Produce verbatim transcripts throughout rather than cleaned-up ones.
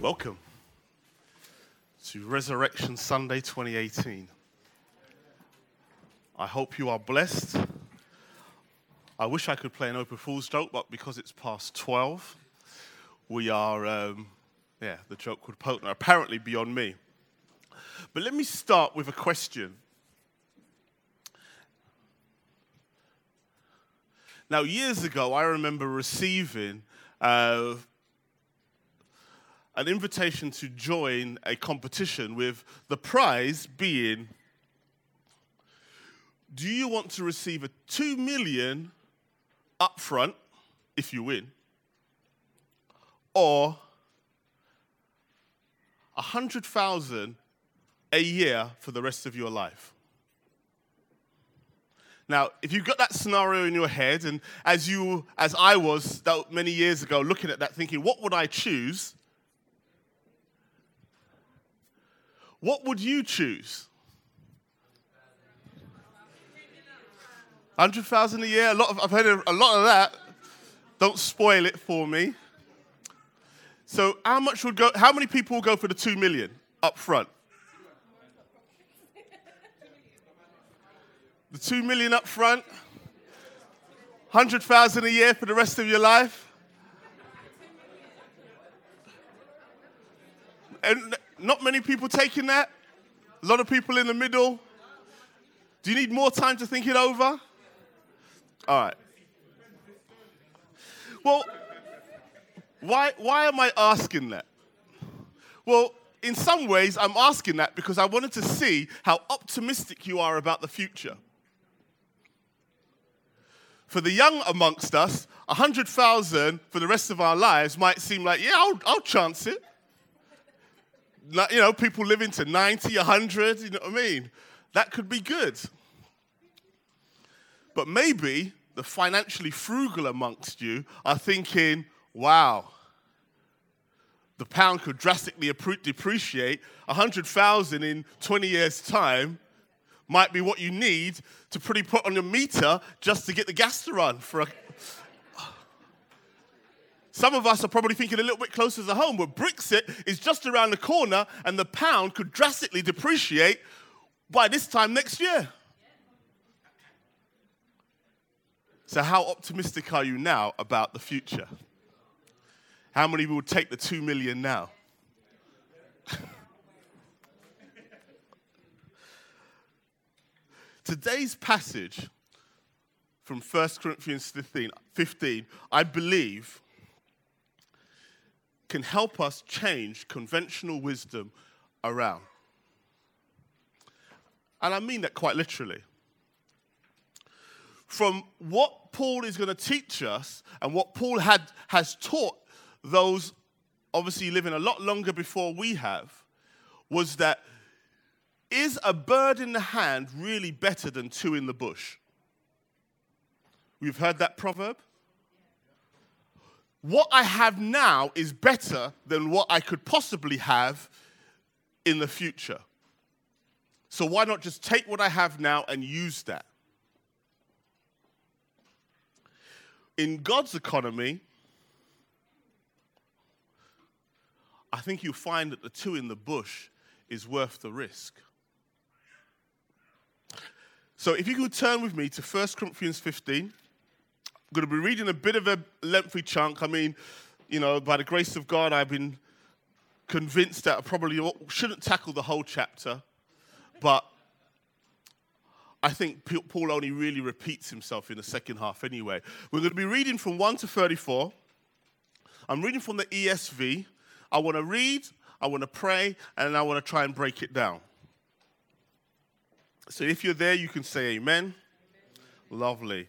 Welcome to Resurrection Sunday twenty eighteen. I hope you are blessed. I wish I could play an Open Fool's joke, but because it's past twelve, we are, um, yeah, the joke would poke, apparently beyond me. But let me start with a question. Now, years ago, I remember receiving Uh, an invitation to join a competition with the prize being, do you want to receive a two million upfront if you win, or a hundred thousand a year for the rest of your life? Now, if you've got that scenario in your head, and as you, as I was that many years ago looking at that thinking, what would I choose? What would you choose? one hundred thousand dollars a year, a lot of, I've heard a lot of that. Don't spoil it for me. So how much would go, how many people will go for the two million dollars up front? The two million dollars up front? one hundred thousand dollars a year for the rest of your life? And not many people taking that. A lot of people in the middle. Do you need more time to think it over? All right. Well, why why am I asking that? Well, in some ways, I'm asking that because I wanted to see how optimistic you are about the future. For the young amongst us, one hundred thousand for the rest of our lives might seem like, yeah, I'll, I'll chance it. You know, people living to ninety, one hundred, you know what I mean? That could be good. But maybe the financially frugal amongst you are thinking, wow, the pound could drastically depreciate. one hundred thousand in twenty years' time might be what you need to pretty put on your meter just to get the gas to run for a... Some of us are probably thinking a little bit closer to home, where Brexit is just around the corner and the pound could drastically depreciate by this time next year. So how optimistic are you now about the future? How many will take the two million now? Today's passage from First Corinthians fifteen, I believe, can help us change conventional wisdom around. And I mean that quite literally. From what Paul is going to teach us and what Paul had has taught those obviously living a lot longer before we have, was that, is a bird in the hand really better than two in the bush? We've heard that proverb. What I have now is better than what I could possibly have in the future. So why not just take what I have now and use that? In God's economy, I think you'll find that the two in the bush is worth the risk. So if you could turn with me to First Corinthians fifteen. I'm going to be reading a bit of a lengthy chunk. I mean, you know, by the grace of God, I've been convinced that I probably shouldn't tackle the whole chapter. But I think Paul only really repeats himself in the second half anyway. We're going to be reading from one to thirty-four. I'm reading from the E S V. I want to read, I want to pray, and I want to try and break it down. So if you're there, you can say amen. Amen. Lovely.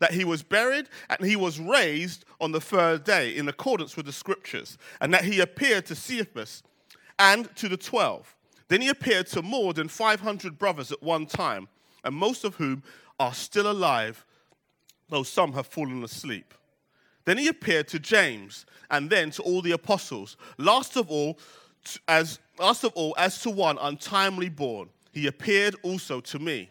that he was buried and he was raised on the third day in accordance with the Scriptures, and that he appeared to Cephas and to the twelve. Then he appeared to more than five hundred brothers at one time, and most of whom are still alive, though some have fallen asleep. Then he appeared to James, and then to all the apostles. Last of all, as last of all, as to one untimely born, he appeared also to me.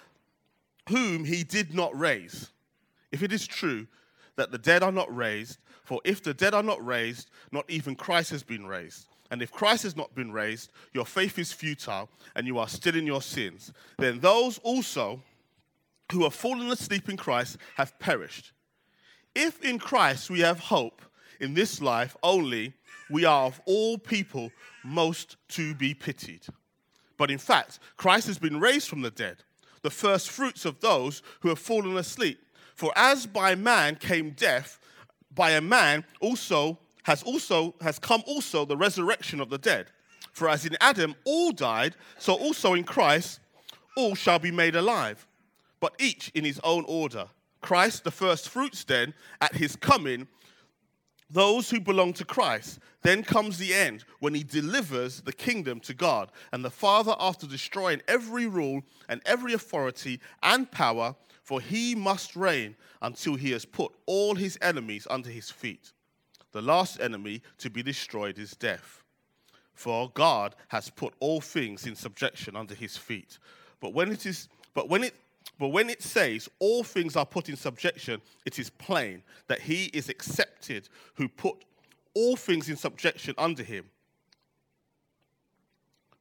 whom he did not raise, if it is true that the dead are not raised. For if the dead are not raised, not even Christ has been raised. And if Christ has not been raised, your faith is futile, and you are still in your sins. Then those also who have fallen asleep in Christ have perished. If in Christ we have hope in this life only, we are of all people most to be pitied. But in fact, Christ has been raised from the dead, the first fruits of those who have fallen asleep. For as by man came death, by a man also has also has come also the resurrection of the dead. For as in Adam all died, so also in Christ all shall be made alive, but each in his own order. Christ the first fruits, then at his coming, those who belong to Christ. Then comes the end, when he delivers the kingdom to God and the Father, after destroying every rule and every authority and power, for he must reign until he has put all his enemies under his feet. The last enemy to be destroyed is death, for God has put all things in subjection under his feet. But when it is, but when it But when it says all things are put in subjection, it is plain that he is accepted who put all things in subjection under him.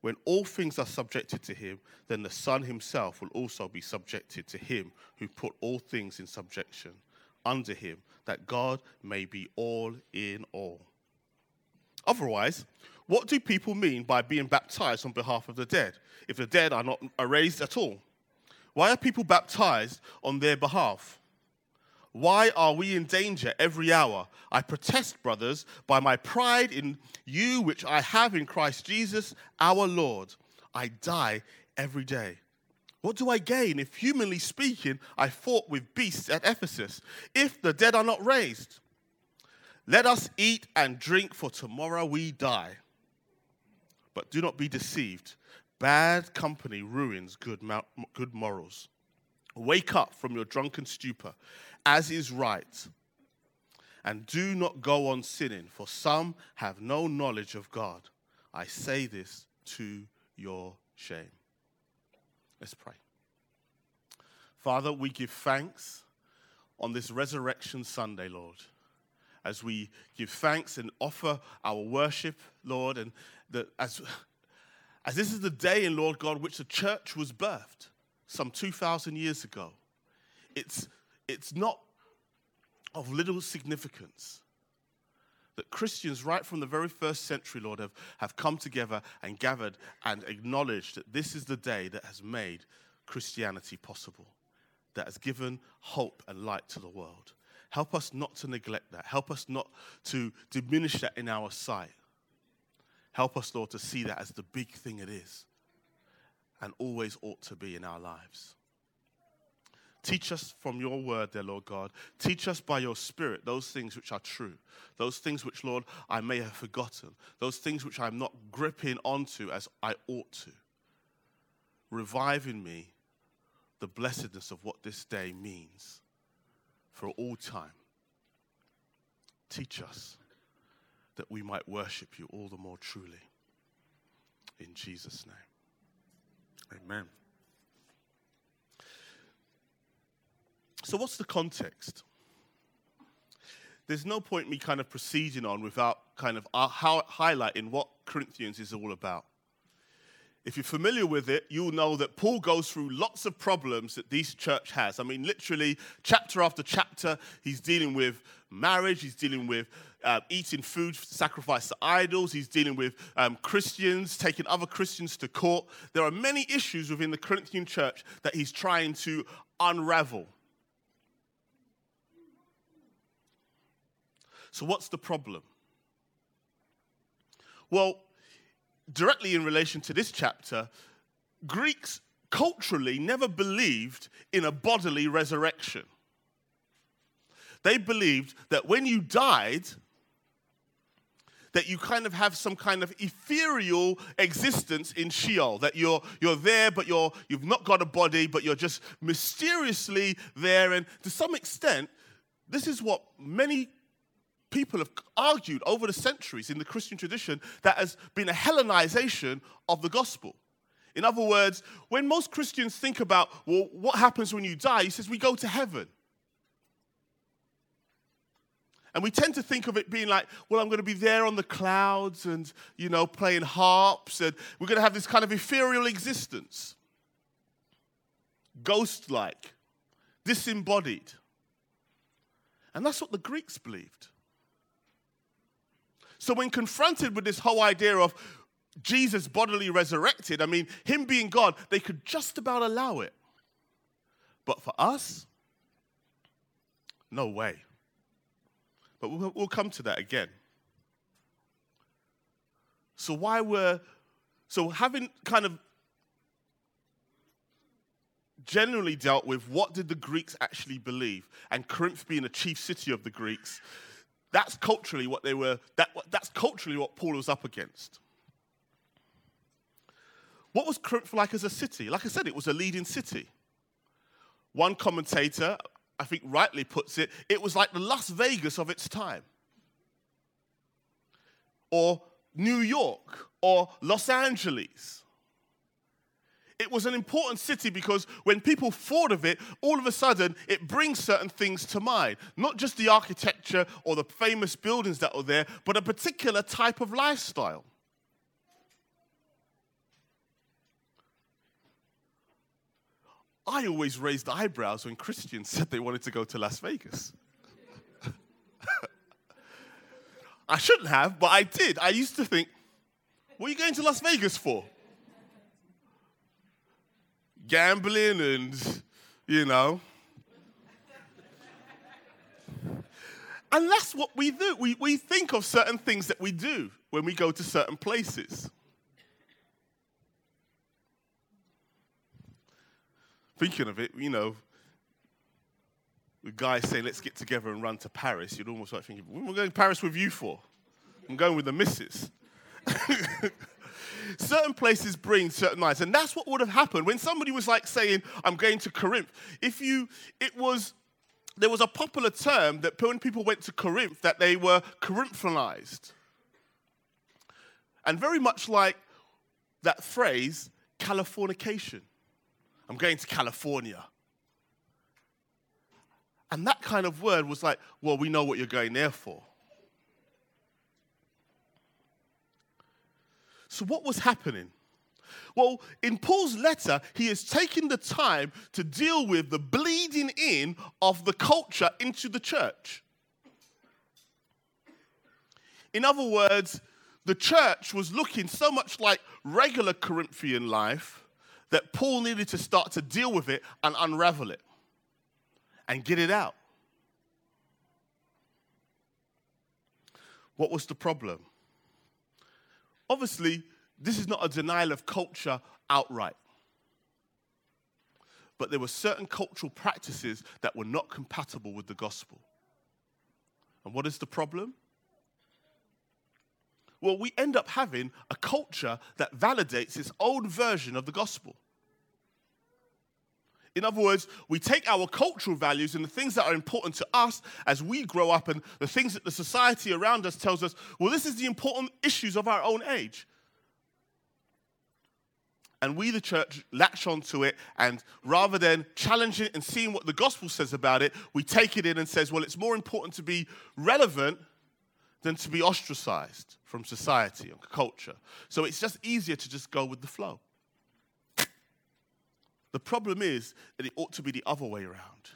When all things are subjected to him, then the Son himself will also be subjected to him who put all things in subjection under him, that God may be all in all. Otherwise, what do people mean by being baptized on behalf of the dead, if the dead are not raised at all? Why are people baptized on their behalf? Why are we in danger every hour? I protest, brothers, by my pride in you which I have in Christ Jesus our Lord. I die every day. What do I gain if, humanly speaking, I fought with beasts at Ephesus, if the dead are not raised? Let us eat and drink, for tomorrow we die. But do not be deceived. Bad company ruins good ma- good morals. Wake up from your drunken stupor, as is right, and do not go on sinning, for some have no knowledge of God. I say this to your shame. Let's pray. Father, we give thanks on this Resurrection Sunday, Lord, as we give thanks and offer our worship, Lord, and the, as... As this is the day in, Lord God, which the church was birthed some two thousand years ago. It's, it's not of little significance that Christians right from the very first century, Lord, have, have come together and gathered and acknowledged that this is the day that has made Christianity possible, that has given hope and light to the world. Help us not to neglect that. Help us not to diminish that in our sight. Help us, Lord, to see that as the big thing it is and always ought to be in our lives. Teach us from your word there, Lord God. Teach us by your Spirit those things which are true, those things which, Lord, I may have forgotten, those things which I'm not gripping onto as I ought to. Revive in me the blessedness of what this day means for all time. Teach us that we might worship you all the more truly. In Jesus' name, Amen. So what's the context? There's no point me kind of proceeding on without kind of highlighting what Corinthians is all about. If you're familiar with it, you'll know that Paul goes through lots of problems that this church has. I mean, literally, chapter after chapter, he's dealing with marriage, he's dealing with um, eating food sacrificed to idols, he's dealing with um, Christians, taking other Christians to court. There are many issues within the Corinthian church that he's trying to unravel. So what's the problem? Well, directly in relation to this chapter, Greeks culturally never believed in a bodily resurrection. They believed that when you died, that you kind of have some kind of ethereal existence in Sheol, that you're you're there, but you're you've not got a body, but you're just mysteriously there. And to some extent, this is what many people have argued over the centuries in the Christian tradition that has been a Hellenization of the gospel. In other words, when most Christians think about, well, what happens when you die? He says, we go to heaven. And we tend to think of it being like, well, I'm going to be there on the clouds and, you know, playing harps, and we're going to have this kind of ethereal existence. Ghost-like, disembodied. And that's what the Greeks believed. So when confronted with this whole idea of Jesus bodily resurrected, I mean, him being God, they could just about allow it. But for us, no way. But we'll, we'll come to that again. So why were, so having kind of generally dealt with what did the Greeks actually believe, and Corinth being a chief city of the Greeks, That's culturally what they were. That, that's culturally what Paul was up against. What was Corinth like as a city? Like I said, it was a leading city. One commentator, I think, rightly puts it: it was like the Las Vegas of its time, or New York, or Los Angeles. It was an important city because when people thought of it, all of a sudden, it brings certain things to mind. Not just the architecture or the famous buildings that were there, but a particular type of lifestyle. I always raised eyebrows when Christians said they wanted to go to Las Vegas. I shouldn't have, but I did. I used to think, what are you going to Las Vegas for? Gambling and, you know. And that's what we do. We, we think of certain things that we do when we go to certain places. Thinking of it, you know, the guy saying, let's get together and run to Paris. You'd almost like thinking, what am I going to Paris with you for? I'm going with the missus. Certain places bring certain nights, and that's what would have happened when somebody was like saying, I'm going to Corinth. If you, it was, there was a popular term that when people went to Corinth, that they were Corinthianized. And very much like that phrase, Californication. I'm going to California. And that kind of word was like, well, we know what you're going there for. So what was happening? Well, in Paul's letter, he is taking the time to deal with the bleeding in of the culture into the church. In other words, the church was looking so much like regular Corinthian life that Paul needed to start to deal with it and unravel it and get it out. What was the problem? Obviously, this is not a denial of culture outright. But there were certain cultural practices that were not compatible with the gospel. And what is the problem? Well, we end up having a culture that validates its own version of the gospel. In other words, we take our cultural values and the things that are important to us as we grow up and the things that the society around us tells us, well, this is the important issues of our own age. and we, the church, latch onto it, and rather than challenging it and seeing what the gospel says about it, we take it in and says, well, it's more important to be relevant than to be ostracized from society and culture. So it's just easier to just go with the flow. The problem is that it ought to be the other way around,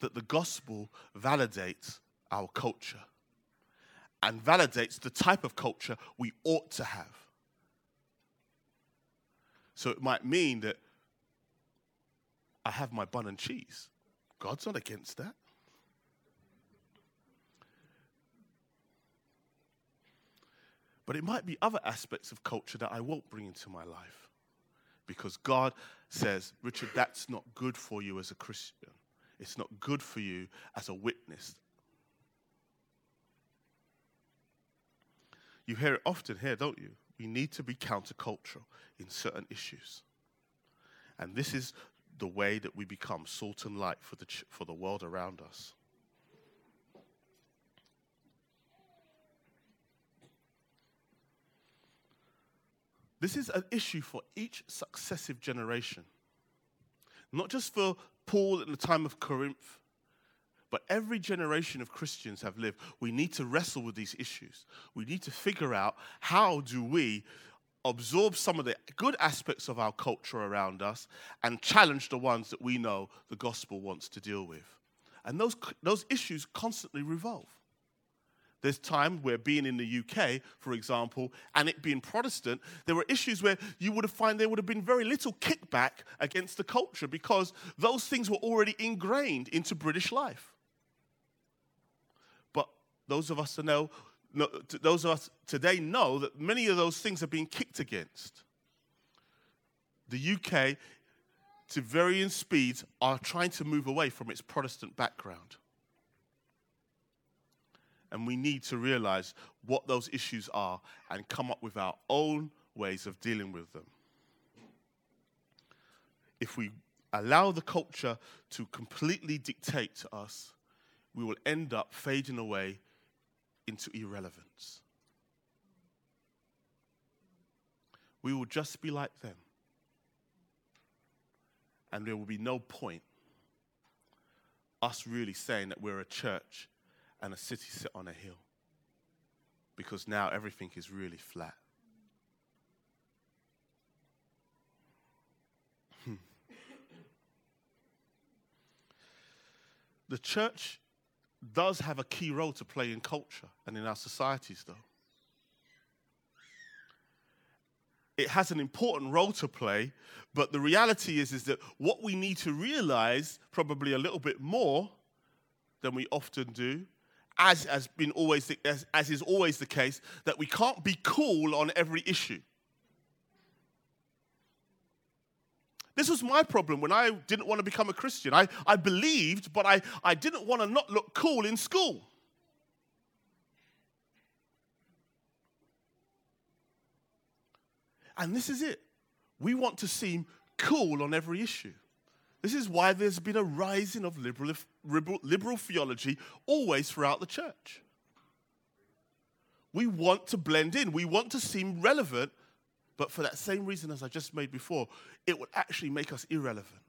that the gospel validates our culture and validates the type of culture we ought to have. So it might mean that I have my bun and cheese. God's not against that. But it might be other aspects of culture that I won't bring into my life, because God says, Richard, that's not good for you as a Christian. It's not good for you as a witness. You hear it often here, don't you? We need to be countercultural in certain issues. And this is the way that we become salt and light for the ch- for the world around us. This is an issue for each successive generation. Not just for Paul in the time of Corinth, but every generation of Christians have lived. We need to wrestle with these issues. We need to figure out how do we absorb some of the good aspects of our culture around us and challenge the ones that we know the gospel wants to deal with. And those, those issues constantly revolve. There's time where being in the U K, for example, and it being Protestant, there were issues where you would have found there would have been very little kickback against the culture because those things were already ingrained into British life. But those of us to know, no, those of us today know that many of those things are being kicked against. The U K, to varying speeds, are trying to move away from its Protestant background. And we need to realize what those issues are and come up with our own ways of dealing with them. If we allow the culture to completely dictate to us, we will end up fading away into irrelevance. We will just be like them. And there will be no point us really saying that we're a church and a city set on a hill, because now everything is really flat. Hmm. The church does have a key role to play in culture and in our societies, though. It has an important role to play, but the reality is, is that what we need to realize, probably a little bit more than we often do, As has been always the, as, as is always the case, that we can't be cool on every issue. This was my problem when I didn't want to become a Christian. I, I believed, but I, I didn't want to not look cool in school. And this is it. We want to seem cool on every issue. This is why there's been a rising of liberal, liberal, liberal theology always throughout the church. We want to blend in. We want to seem relevant, but for that same reason as I just made before, it would actually make us irrelevant.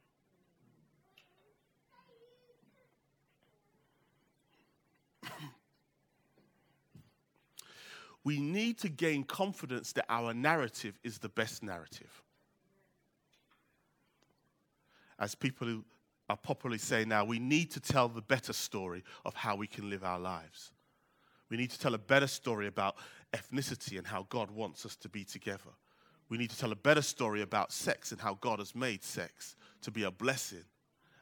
We need to gain confidence that our narrative is the best narrative. As people who are popularly saying now, we need to tell the better story of how we can live our lives. We need to tell a better story about ethnicity and how God wants us to be together. We need to tell a better story about sex and how God has made sex to be a blessing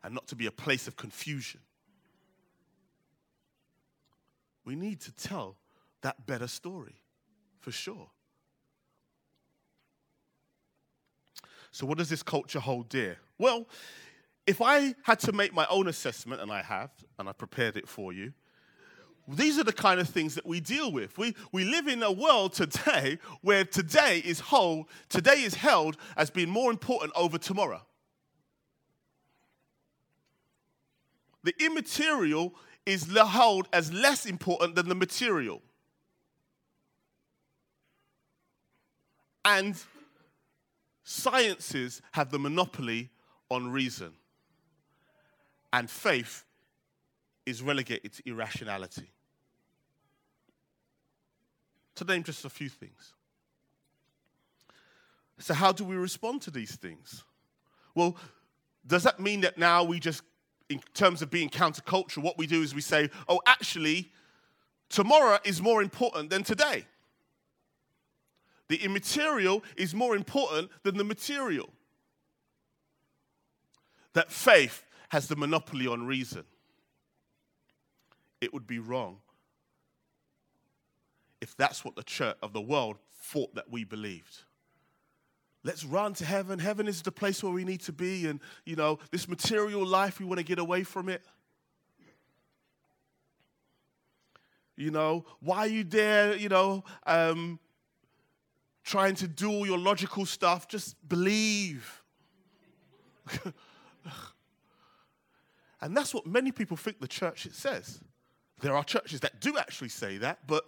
and not to be a place of confusion. We need to tell that better story, for sure. So what does this culture hold dear? Well, if I had to make my own assessment, and I have, and I prepared it for you, these are the kind of things that we deal with. We we live in a world today where today is whole, today is held as being more important over tomorrow. The immaterial is held as less important than the material. And sciences have the monopoly on reason, and faith is relegated to irrationality. To name just a few things. So how do we respond to these things? Well, does that mean that now we just, in terms of being countercultural, what we do is we say, oh, actually, tomorrow is more important than today. The immaterial is more important than the material. That faith has the monopoly on reason. It would be wrong if that's what the church of the world thought that we believed. Let's run to heaven. Heaven is the place where we need to be. And, you know, this material life, we want to get away from it. You know, why are you there, you know, um, trying to do all your logical stuff? Just believe. And that's what many people think the church it says. There are churches that do actually say that, but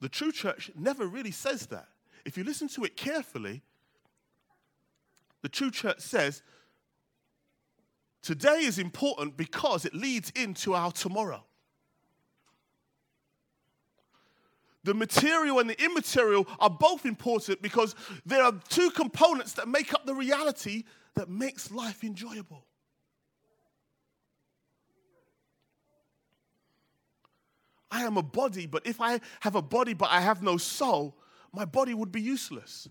the true church never really says that. If you listen to it carefully, the true church says, today is important because it leads into our tomorrow. The material and the immaterial are both important because there are two components that make up the reality that makes life enjoyable. I am a body, but if I have a body but I have no soul, my body would be useless.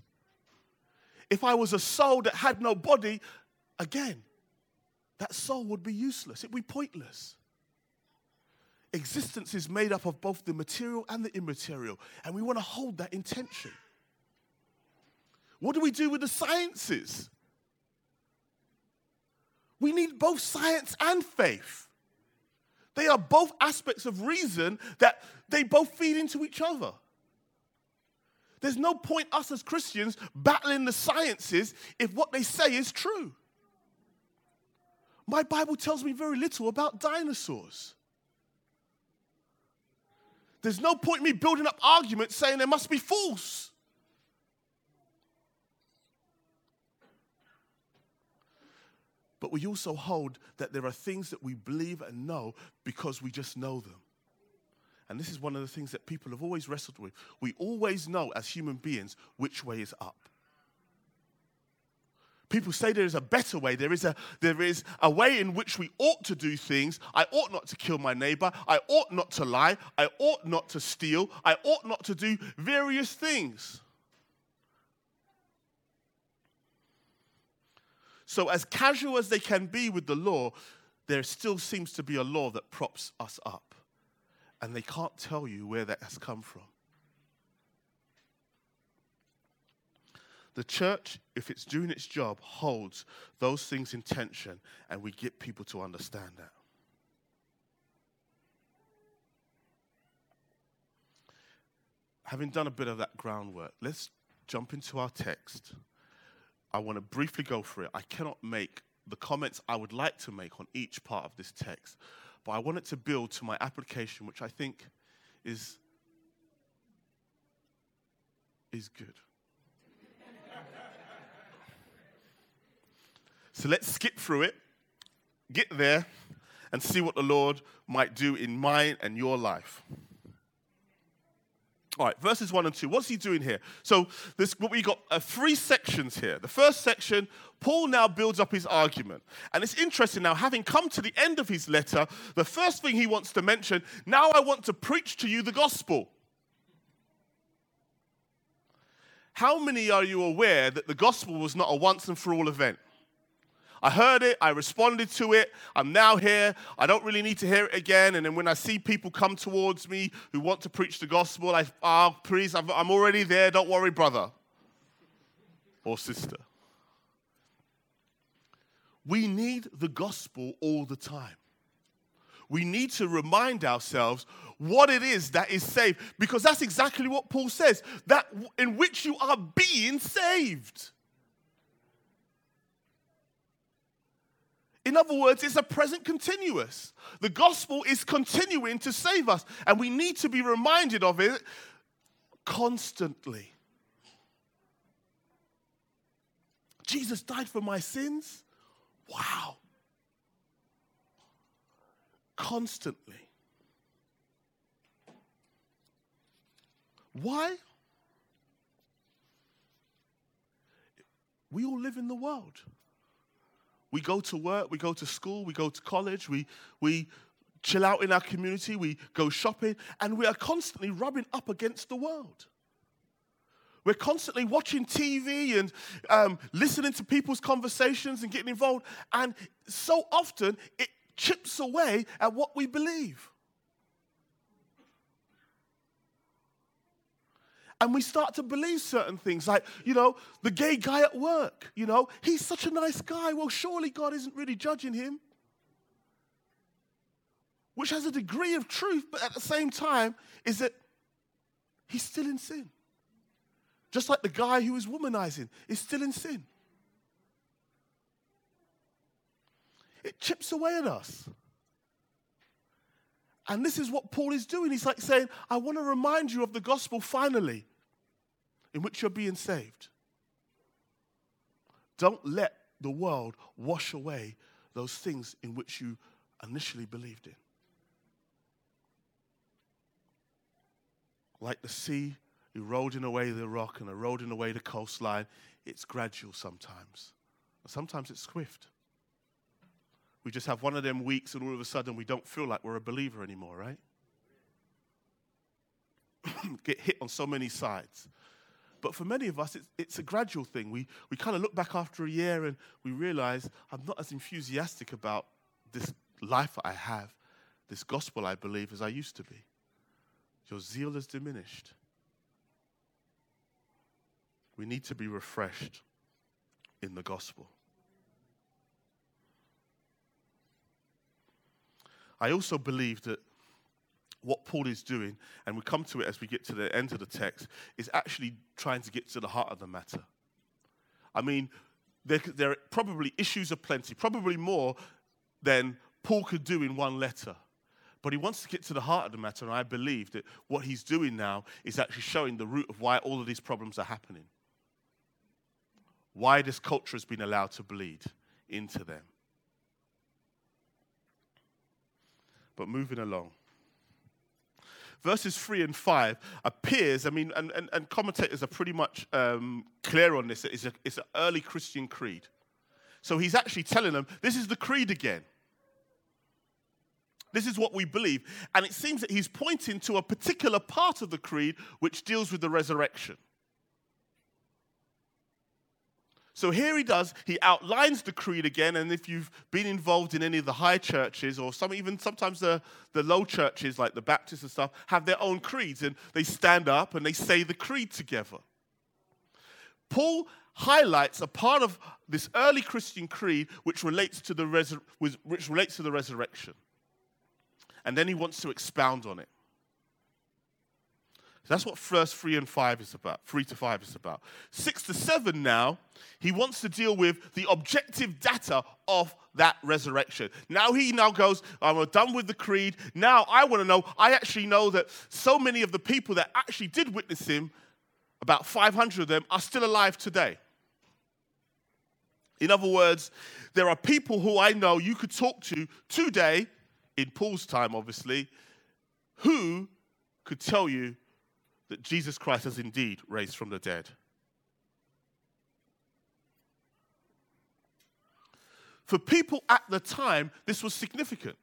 If I was a soul that had no body, again, that soul would be useless. It would be pointless. Existence is made up of both the material and the immaterial, and we want to hold that in tension. What do we do with the sciences? We need both science and faith. They are both aspects of reason that they both feed into each other. There's no point us as Christians battling the sciences if what they say is true. My Bible tells me very little about dinosaurs. There's no point me building up arguments saying they must be false. But we also hold that there are things that we believe and know because we just know them. And this is one of the things that people have always wrestled with. We always know as human beings which way is up. People say there is a better way. There is a, there is a way in which we ought to do things. I ought not to kill my neighbor. I ought not to lie. I ought not to steal. I ought not to do various things. So as casual as they can be with the law, there still seems to be a law that props us up. And they can't tell you where that has come from. The church, if it's doing its job, holds those things in tension, and we get people to understand that. Having done a bit of that groundwork, let's jump into our text. I want to briefly go through it. I cannot make the comments I would like to make on each part of this text, but I want it to build to my application, which I think is, is good. So let's skip through it, get there, and see what the Lord might do in mine and your life. All right, verses one and two. What's he doing here? So this, what we got uh, three sections here. The first section, Paul now builds up his argument. And it's interesting now, having come to the end of his letter, the first thing he wants to mention, now I want to preach to you the gospel. How many are you aware that the gospel was not a once and for all event? I heard it, I responded to it, I'm now here, I don't really need to hear it again, and then when I see people come towards me who want to preach the gospel, I, oh, please, I'm already there, don't worry, brother or sister. We need the gospel all the time. We need to remind ourselves what it is that is saved, because that's exactly what Paul says, that in which you are being saved. In other words, it's a present continuous. The gospel is continuing to save us, and we need to be reminded of it constantly. Jesus died for my sins? Wow. Constantly. Why? We all live in the world. We go to work, we go to school, we go to college, we we chill out in our community, we go shopping, and we are constantly rubbing up against the world. We're constantly watching T V and um, listening to people's conversations and getting involved, and so often it chips away at what we believe. And we start to believe certain things, like, you know, the gay guy at work, you know, he's such a nice guy. Well, surely God isn't really judging him. Which has a degree of truth, but at the same time, is that he's still in sin. Just like the guy who is womanizing is still in sin. It chips away at us. And this is what Paul is doing. He's like saying, I want to remind you of the gospel finally, in which you're being saved. Don't let the world wash away those things in which you initially believed in. Like the sea eroding away the rock and eroding away the coastline, it's gradual sometimes. Sometimes it's swift. We just have one of them weeks and all of a sudden we don't feel like we're a believer anymore, right? Get hit on so many sides. But for many of us, it's, it's a gradual thing. We we kind of look back after a year and we realize I'm not as enthusiastic about this life I have, this gospel I believe, as I used to be. Your zeal has diminished. We need to be refreshed in the gospel. I also believe that what Paul is doing, and we come to it as we get to the end of the text, is actually trying to get to the heart of the matter. I mean, there, there are probably issues aplenty, probably more than Paul could do in one letter. But he wants to get to the heart of the matter, and I believe that what he's doing now is actually showing the root of why all of these problems are happening. Why this culture has been allowed to bleed into them. But moving along. Verses three and five appears, I mean, and, and, and commentators are pretty much um, clear on this, it's, a, it's an early Christian creed. So he's actually telling them, this is the creed again. This is what we believe. And it seems that he's pointing to a particular part of the creed which deals with the resurrection. So here he does, he outlines the creed again, and if you've been involved in any of the high churches, or some even sometimes the, the low churches like the Baptists and stuff, have their own creeds, and they stand up and they say the creed together. Paul highlights a part of this early Christian creed which relates to the resur- which relates to the resurrection. And then he wants to expound on it. So that's what verse three and five is about, three to five is about. Six to seven now, he wants to deal with the objective data of that resurrection. Now he now goes, I'm done with the creed. Now I want to know, I actually know that so many of the people that actually did witness him, about five hundred of them, are still alive today. In other words, there are people who I know you could talk to today, in Paul's time obviously, who could tell you that Jesus Christ has indeed raised from the dead. For people at the time, this was significant.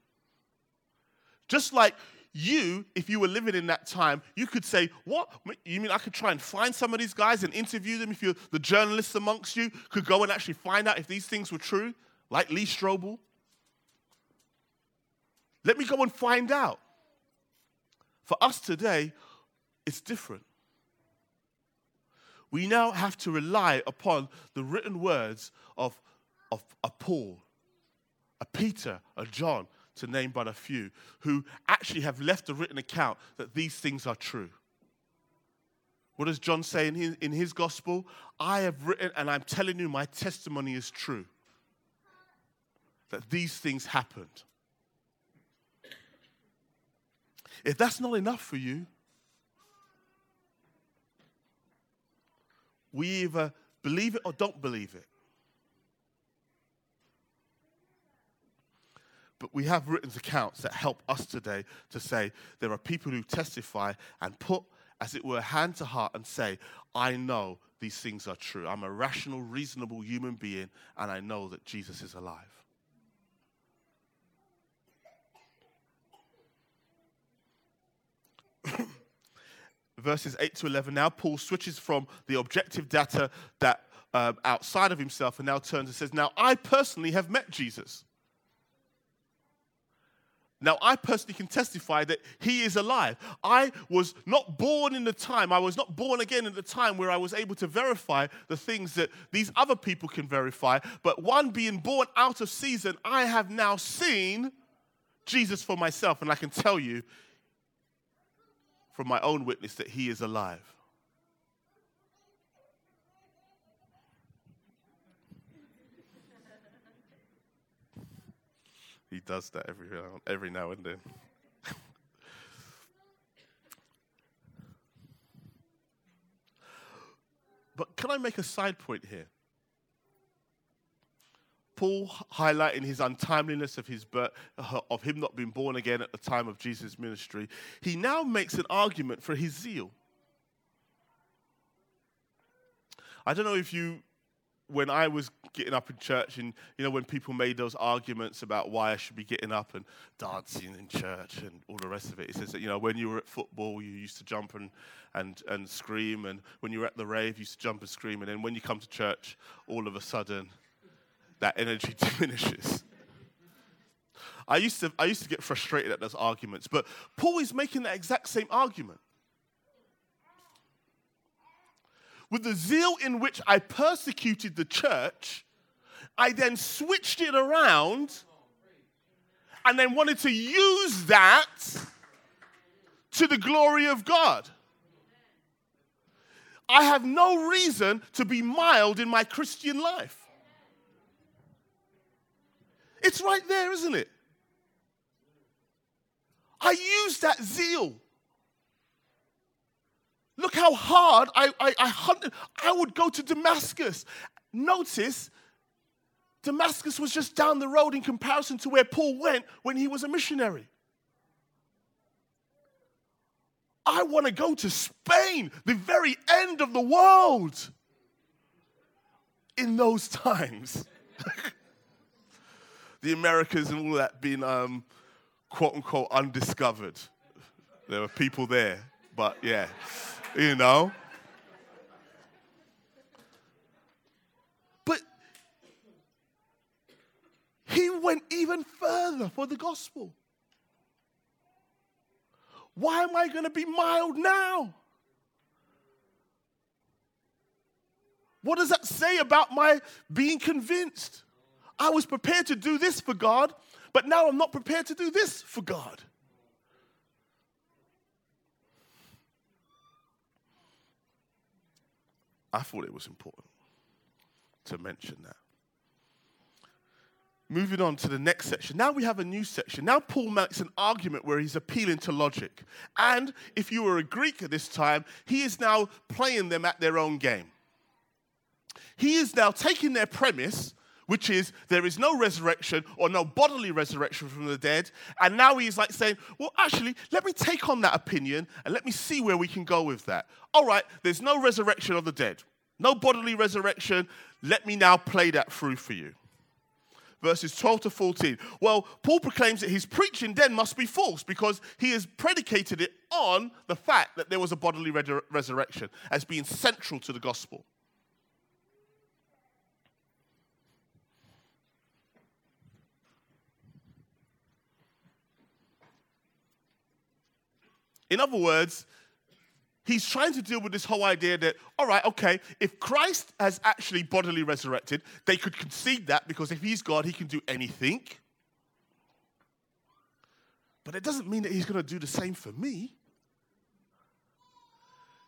Just like you, if you were living in that time, you could say, what? You mean I could try and find some of these guys and interview them? If you're the journalists amongst you, could go and actually find out if these things were true, like Lee Strobel. Let me go and find out. For us today, it's different. We now have to rely upon the written words of, of a Paul, a Peter, a John, to name but a few, who actually have left a written account that these things are true. What does John say in his, in his gospel? I have written and I'm telling you my testimony is true, that these things happened. If that's not enough for you, we either believe it or don't believe it. But we have written accounts that help us today to say there are people who testify and put, as it were, hand to heart and say, I know these things are true. I'm a rational, reasonable human being, and I know that Jesus is alive. Verses eight to eleven, now Paul switches from the objective data that uh, outside of himself and now turns and says, now I personally have met Jesus. Now, I personally can testify that he is alive. I was not born in the time, I was not born again in the time where I was able to verify the things that these other people can verify, but one being born out of season, I have now seen Jesus for myself, and I can tell you from my own witness that he is alive. He does that every now, every now and then. But can I make a side point here? Paul highlighting his untimeliness of his birth, of him not being born again at the time of Jesus' ministry, he now makes an argument for his zeal. I don't know if you... When I was getting up in church, and you know, when people made those arguments about why I should be getting up and dancing in church and all the rest of it, it says that, you know, when you were at football, you used to jump and and and scream, and when you were at the rave, you used to jump and scream, and then when you come to church, all of a sudden, that energy diminishes. I used to I used to get frustrated at those arguments, but Paul is making the exact same argument. With the zeal in which I persecuted the church, I then switched it around and then wanted to use that to the glory of God. I have no reason to be mild in my Christian life. It's right there, isn't it? I used that zeal. Look how hard I, I, I hunted. I would go to Damascus. Notice, Damascus was just down the road in comparison to where Paul went when he was a missionary. I want to go to Spain, the very end of the world, in those times. The Americas and all that being, um, quote unquote, undiscovered. There were people there, but yeah. You know? But he went even further for the gospel. Why am I going to be mild now? What does that say about my being convinced? I was prepared to do this for God, but now I'm not prepared to do this for God. I thought it was important to mention that. Moving on to the next section. Now we have a new section. Now Paul makes an argument where he's appealing to logic. And if you were a Greek at this time, he is now playing them at their own game. He is now taking their premise, which is there is no resurrection or no bodily resurrection from the dead. And now he's like saying, well, actually, let me take on that opinion and let me see where we can go with that. All right, there's no resurrection of the dead. No bodily resurrection. Let me now play that through for you. Verses twelve to fourteen. Well, Paul proclaims that his preaching then must be false because he has predicated it on the fact that there was a bodily re- resurrection as being central to the gospel. In other words, he's trying to deal with this whole idea that, all right, okay, if Christ has actually bodily resurrected, they could concede that because if he's God, he can do anything. But it doesn't mean that he's going to do the same for me.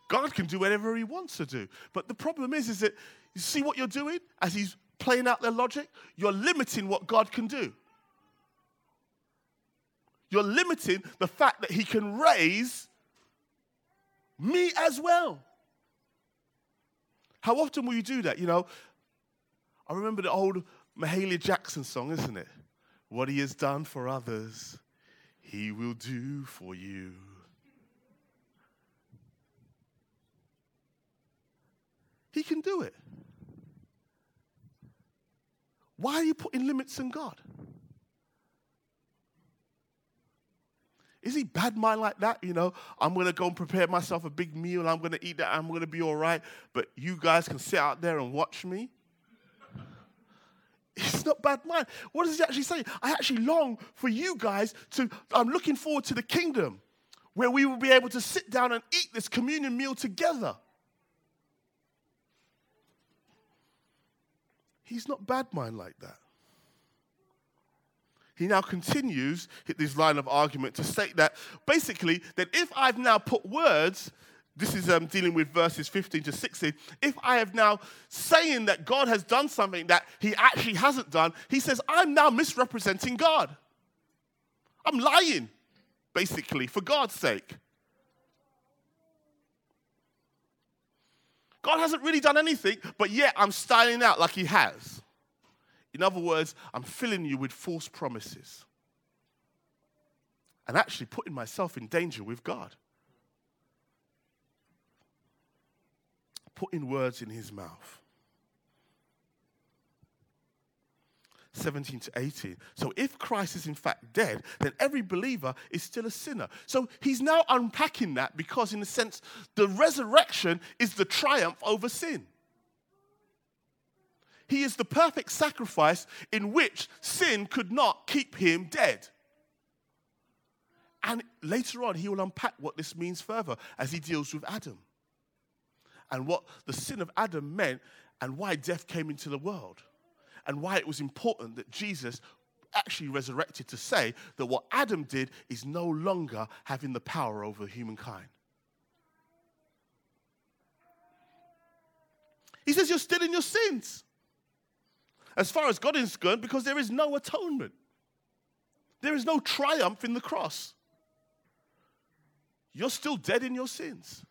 God can do whatever he wants to do. But the problem is, is that you see what you're doing as he's playing out their logic? You're limiting what God can do. You're limiting the fact that he can raise me as well. How often will you do that? You know, I remember the old Mahalia Jackson song, isn't it? What he has done for others, he will do for you. He can do it. Why are you putting limits on God? Is he bad mind like that? You know, I'm going to go and prepare myself a big meal. I'm going to eat that. I'm going to be all right. But you guys can sit out there and watch me. It's not bad mind. What does he actually say? I actually long for you guys to, I'm looking forward to the kingdom where we will be able to sit down and eat this communion meal together. He's not bad mind like that. He now continues this line of argument to state that basically that if I've now put words, this is um, dealing with verses fifteen to sixteen, if I have now saying that God has done something that he actually hasn't done, he says, I'm now misrepresenting God. I'm lying, basically, for God's sake. God hasn't really done anything, but yet I'm styling out like he has. In other words, I'm filling you with false promises and actually putting myself in danger with God. Putting words in his mouth. seventeen to eighteen. So if Christ is in fact dead, then every believer is still a sinner. So he's now unpacking that because in a sense, the resurrection is the triumph over sin. He is the perfect sacrifice in which sin could not keep him dead. And later on, he will unpack what this means further as he deals with Adam and what the sin of Adam meant and why death came into the world. And why it was important that Jesus actually resurrected to say that what Adam did is no longer having the power over humankind. He says, you're still in your sins. As far as God is concerned, because there is no atonement. There is no triumph in the cross. You're still dead in your sins.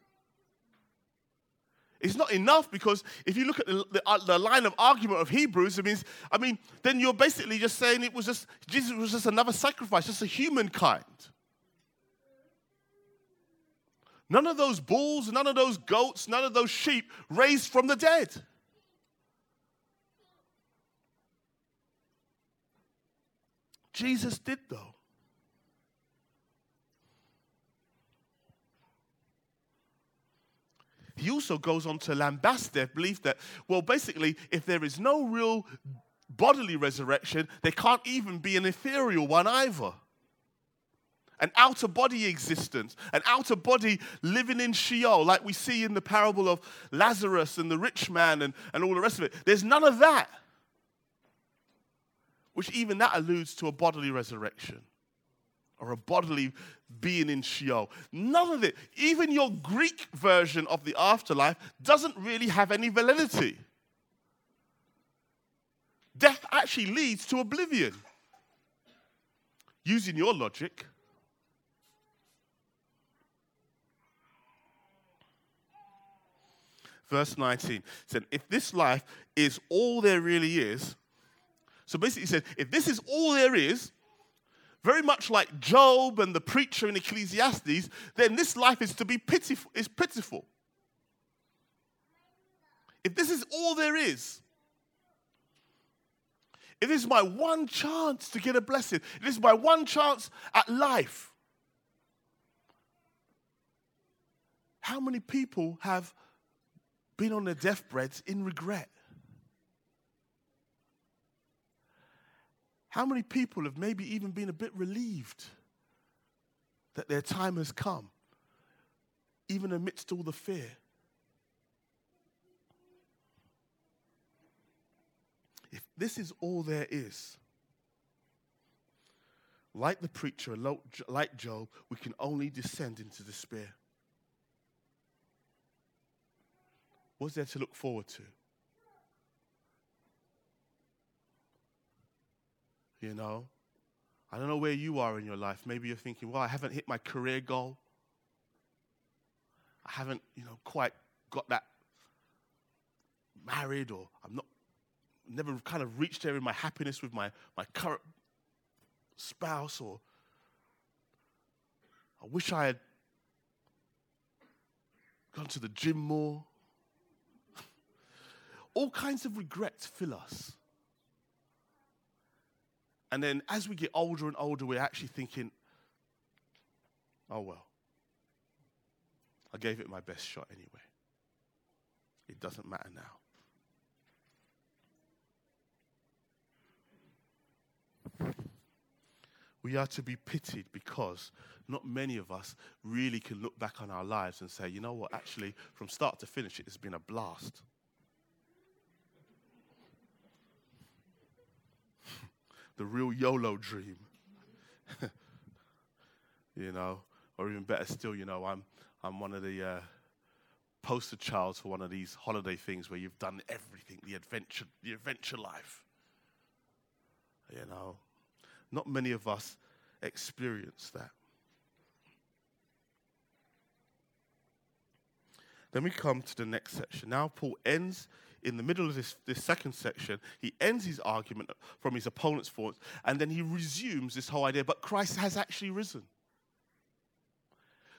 It's not enough because if you look at the, the, uh, the line of argument of Hebrews, it means, I mean, then you're basically just saying it was just, Jesus was just another sacrifice, just a humankind. None of those bulls, none of those goats, none of those sheep raised from the dead. Jesus did though. He also goes on to lambast their belief that, well, basically, if there is no real bodily resurrection, there can't even be an ethereal one either. An outer-body existence, an outer-body living in Sheol, like we see in the parable of Lazarus and the rich man and, and all the rest of it. There's none of that, which even that alludes to a bodily resurrection. Or a bodily being in Sheol. None of it, even your Greek version of the afterlife, doesn't really have any validity. Death actually leads to oblivion. Using your logic. Verse nineteen said, if this life is all there really is, so basically he said, if this is all there is, very much like Job and the preacher in Ecclesiastes, then this life is to be pitiful. Is pitiful. If this is all there is, if this is my one chance to get a blessing, if this is my one chance at life, how many people have been on their deathbeds in regret? How many people have maybe even been a bit relieved that their time has come, even amidst all the fear? If this is all there is, like the preacher, like Job, we can only descend into despair. What's there to look forward to? You know, I don't know where you are in your life. Maybe you're thinking, well, I haven't hit my career goal. I haven't, you know, quite got that married or I'm not, never kind of reached there in my happiness with my, my current spouse, or I wish I had gone to the gym more. All kinds of regrets fill us. And then as we get older and older, we're actually thinking, oh well, I gave it my best shot anyway. It doesn't matter now. We are to be pitied because not many of us really can look back on our lives and say, you know what, actually, from start to finish, it has been a blast. The real YOLO dream. You know, or even better still, you know, I'm I'm one of the uh, poster child for one of these holiday things where you've done everything, the adventure, the adventure life. You know, not many of us experience that. Then we come to the next section. Now Paul ends in the middle of this, this second section. He ends his argument from his opponent's thoughts, and then he resumes this whole idea, but Christ has actually risen.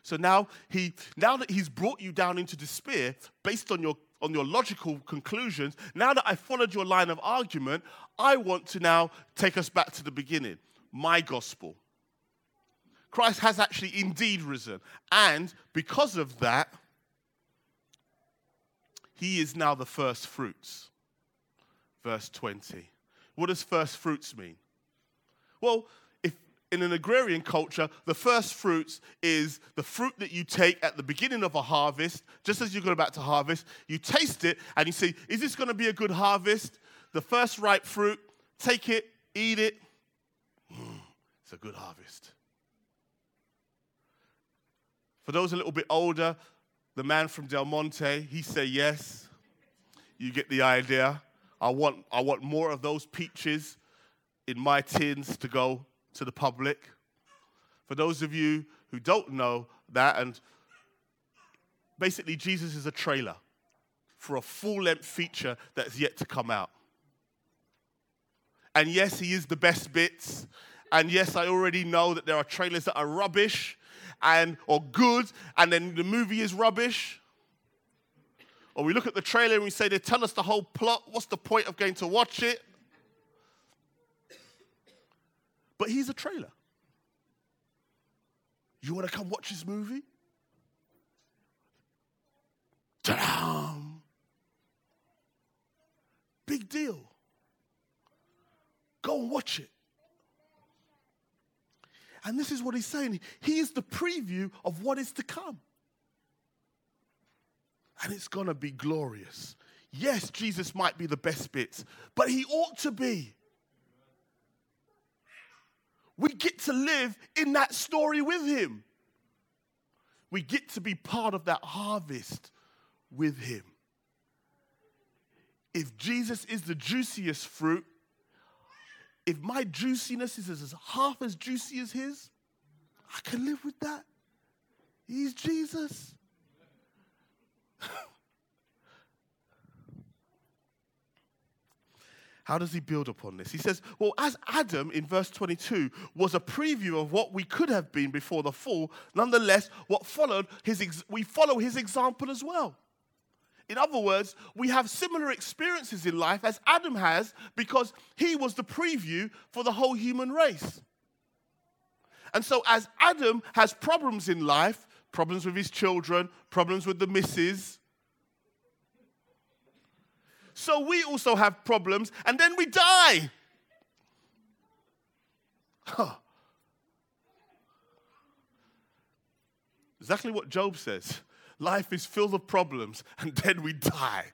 So now he, now that he's brought you down into despair based on your on your logical conclusions, now that I followed your line of argument, I want to now take us back to the beginning. My gospel. Christ has actually indeed risen. And because of that, he is now the first fruits. Verse twenty. What does first fruits mean? Well, in an agrarian culture, the first fruits is the fruit that you take at the beginning of a harvest, just as you go back to harvest. You taste it and you say, is this going to be a good harvest? The first ripe fruit, take it, eat it. Mm, it's a good harvest. For those a little bit older, the man from Del Monte, he say yes. You get the idea. I want, I want more of those peaches in my tins to go to the public. For those of you who don't know that, and basically Jesus is a trailer for a full-length feature that's yet to come out. And yes, he is the best bits. And yes, I already know that there are trailers that are rubbish and or good, and then the movie is rubbish. Or we look at the trailer and we say, they tell us the whole plot. What's the point of going to watch it? But he's a trailer. You want to come watch this movie? Ta-da! Big deal. Go and watch it. And this is what he's saying. He is the preview of what is to come. And it's going to be glorious. Yes, Jesus might be the best bits, but he ought to be. We get to live in that story with him. We get to be part of that harvest with him. If Jesus is the juiciest fruit, if my juiciness is as half as juicy as his, I can live with that. He's Jesus. How does he build upon this? He says, well, as Adam, in verse twenty-two, was a preview of what we could have been before the fall, nonetheless, what followed, his ex- we follow his example as well. In other words, we have similar experiences in life as Adam has, because he was the preview for the whole human race. And so as Adam has problems in life, problems with his children, problems with the missus, so we also have problems, and then we die. Huh. Exactly what Job says. Life is filled with problems, and then we die.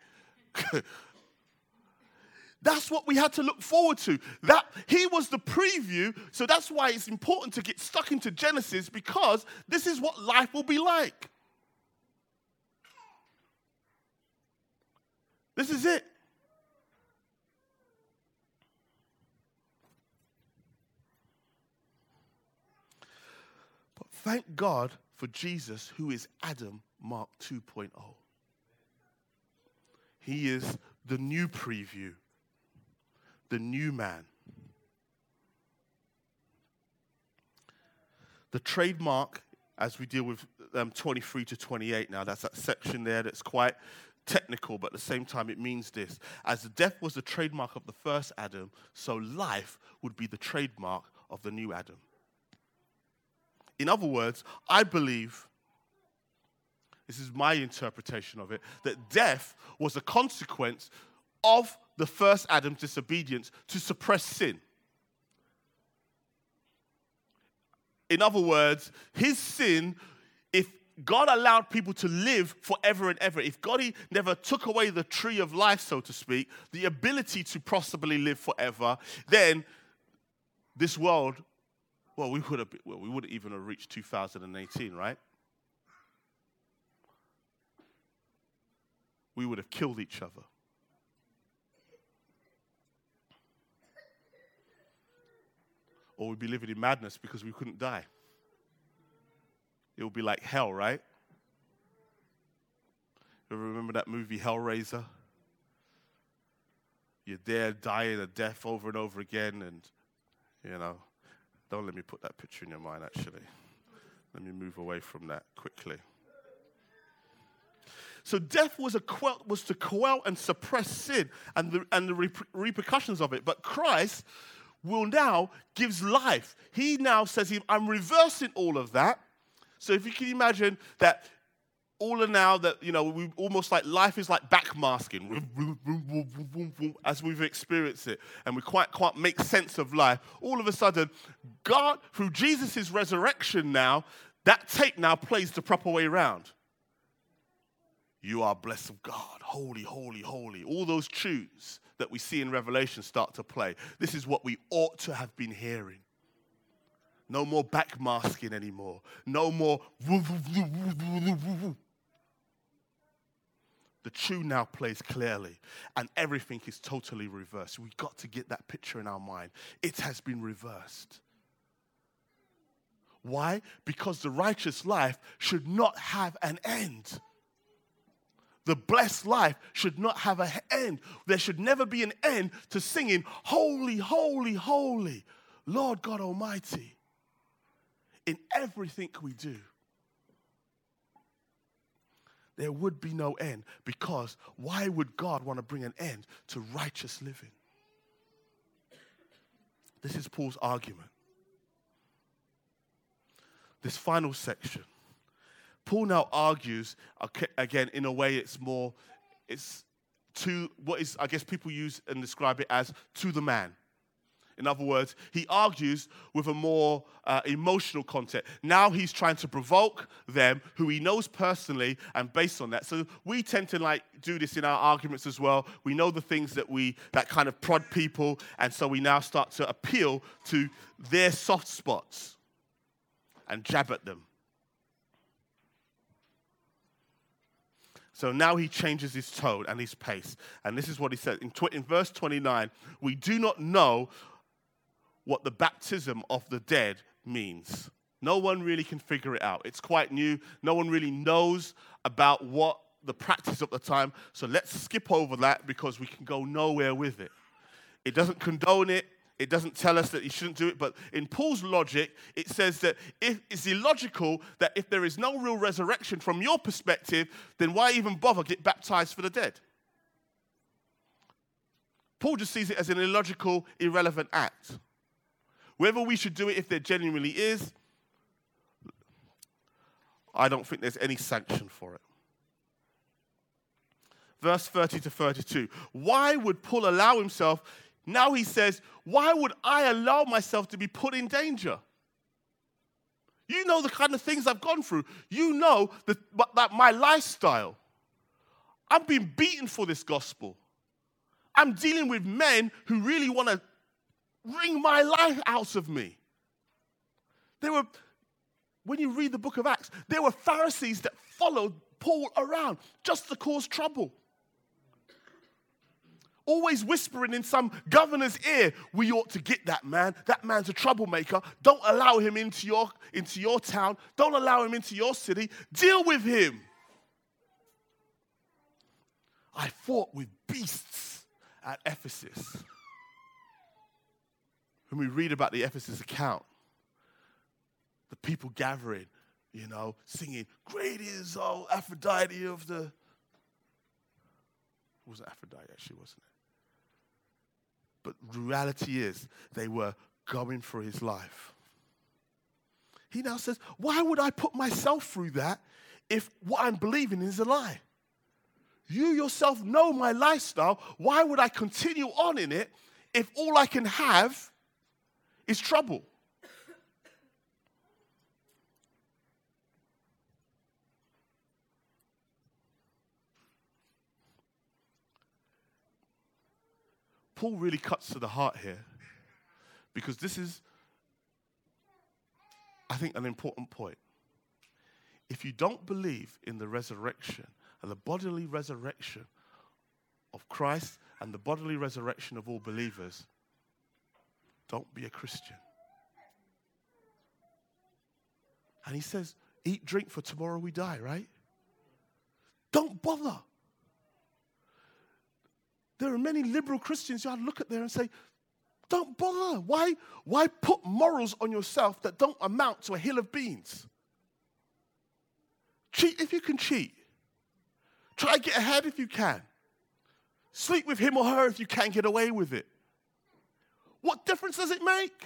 That's what we had to look forward to. That he was the preview, so that's why it's important to get stuck into Genesis, because this is what life will be like. This is it. But thank God for Jesus, who is Adam Mark two point oh. He is the new preview, the new man. The trademark, as we deal with um, twenty-three to twenty-eight now, that's that section there that's quite technical, but at the same time it means this. As the death was the trademark of the first Adam, so life would be the trademark of the new Adam. In other words, I believe, this is my interpretation of it, that death was a consequence of the first Adam's disobedience to suppress sin. In other words, his sin, if God allowed people to live forever and ever, if God he never took away the tree of life, so to speak, the ability to possibly live forever, then this world, well, we would have been, well, we wouldn't even have reached two thousand eighteen, right? We would have killed each other. Or we'd be living in madness because we couldn't die. It would be like hell, right? You remember that movie Hellraiser? You're there dying a death over and over again, and, you know, don't let me put that picture in your mind, actually. Let me move away from that quickly. So death was a quell, was to quell and suppress sin and the, and the rep- repercussions of it. But Christ will now gives life. He now says, I'm reversing all of that. So if you can imagine that all of now that, you know, we almost like life is like backmasking as we've experienced it. And we quite can't make sense of life. All of a sudden, God, through Jesus' resurrection now, that tape now plays the proper way around. You are blessed of God, holy, holy, holy. All those tunes that we see in Revelation start to play. This is what we ought to have been hearing. No more backmasking anymore. No more. The tune now plays clearly, and everything is totally reversed. We've got to get that picture in our mind. It has been reversed. Why? Because the righteous life should not have an end. The blessed life should not have an end. There should never be an end to singing, holy, holy, holy, Lord God Almighty, in everything we do. There would be no end, because why would God want to bring an end to righteous living? This is Paul's argument. This final section. Paul now argues, again, in a way it's more, it's to, what is, I guess people use and describe it as to the man. In other words, he argues with a more uh, emotional content. Now he's trying to provoke them who he knows personally and based on that. So we tend to like do this in our arguments as well. We know the things that we, that kind of prod people, and so we now start to appeal to their soft spots and jab at them. So now he changes his tone and his pace. And this is what he said. In, tw- in verse twenty-nine, we do not know what the baptism of the dead means. No one really can figure it out. It's quite new. No one really knows about what the practice of the time. So let's skip over that because we can go nowhere with it. It doesn't condone it. It doesn't tell us that you shouldn't do it. But in Paul's logic, it says that if, it's illogical that if there is no real resurrection from your perspective, then why even bother get baptized for the dead? Paul just sees it as an illogical, irrelevant act. Whether we should do it if there genuinely is, I don't think there's any sanction for it. Verse thirty to thirty-two. Why would Paul allow himself... Now he says, why would I allow myself to be put in danger? You know the kind of things I've gone through. You know that, that my lifestyle. I've been beaten for this gospel. I'm dealing with men who really want to wring my life out of me. There were, when you read the book of Acts, there were Pharisees that followed Paul around just to cause trouble. Always whispering in some governor's ear, we ought to get that man. That man's a troublemaker. Don't allow him into your, into your town. Don't allow him into your city. Deal with him. I fought with beasts at Ephesus. When we read about the Ephesus account, the people gathering, you know, singing, great is, oh, Aphrodite of the... It wasn't Aphrodite, actually, wasn't it? But the reality is, they were going for his life. He now says, why would I put myself through that if what I'm believing is a lie? You yourself know my lifestyle. Why would I continue on in it if all I can have is trouble? Paul really cuts to the heart here, because this is, I think, an important point. If you don't believe in the resurrection and the bodily resurrection of Christ and the bodily resurrection of all believers, don't be a Christian. And he says, eat, drink, for tomorrow we die, right? Don't bother. There are many liberal Christians who I look at there and say, don't bother. Why, why put morals on yourself that don't amount to a hill of beans? Cheat if you can cheat. Try to get ahead if you can. Sleep with him or her if you can get away with it. What difference does it make?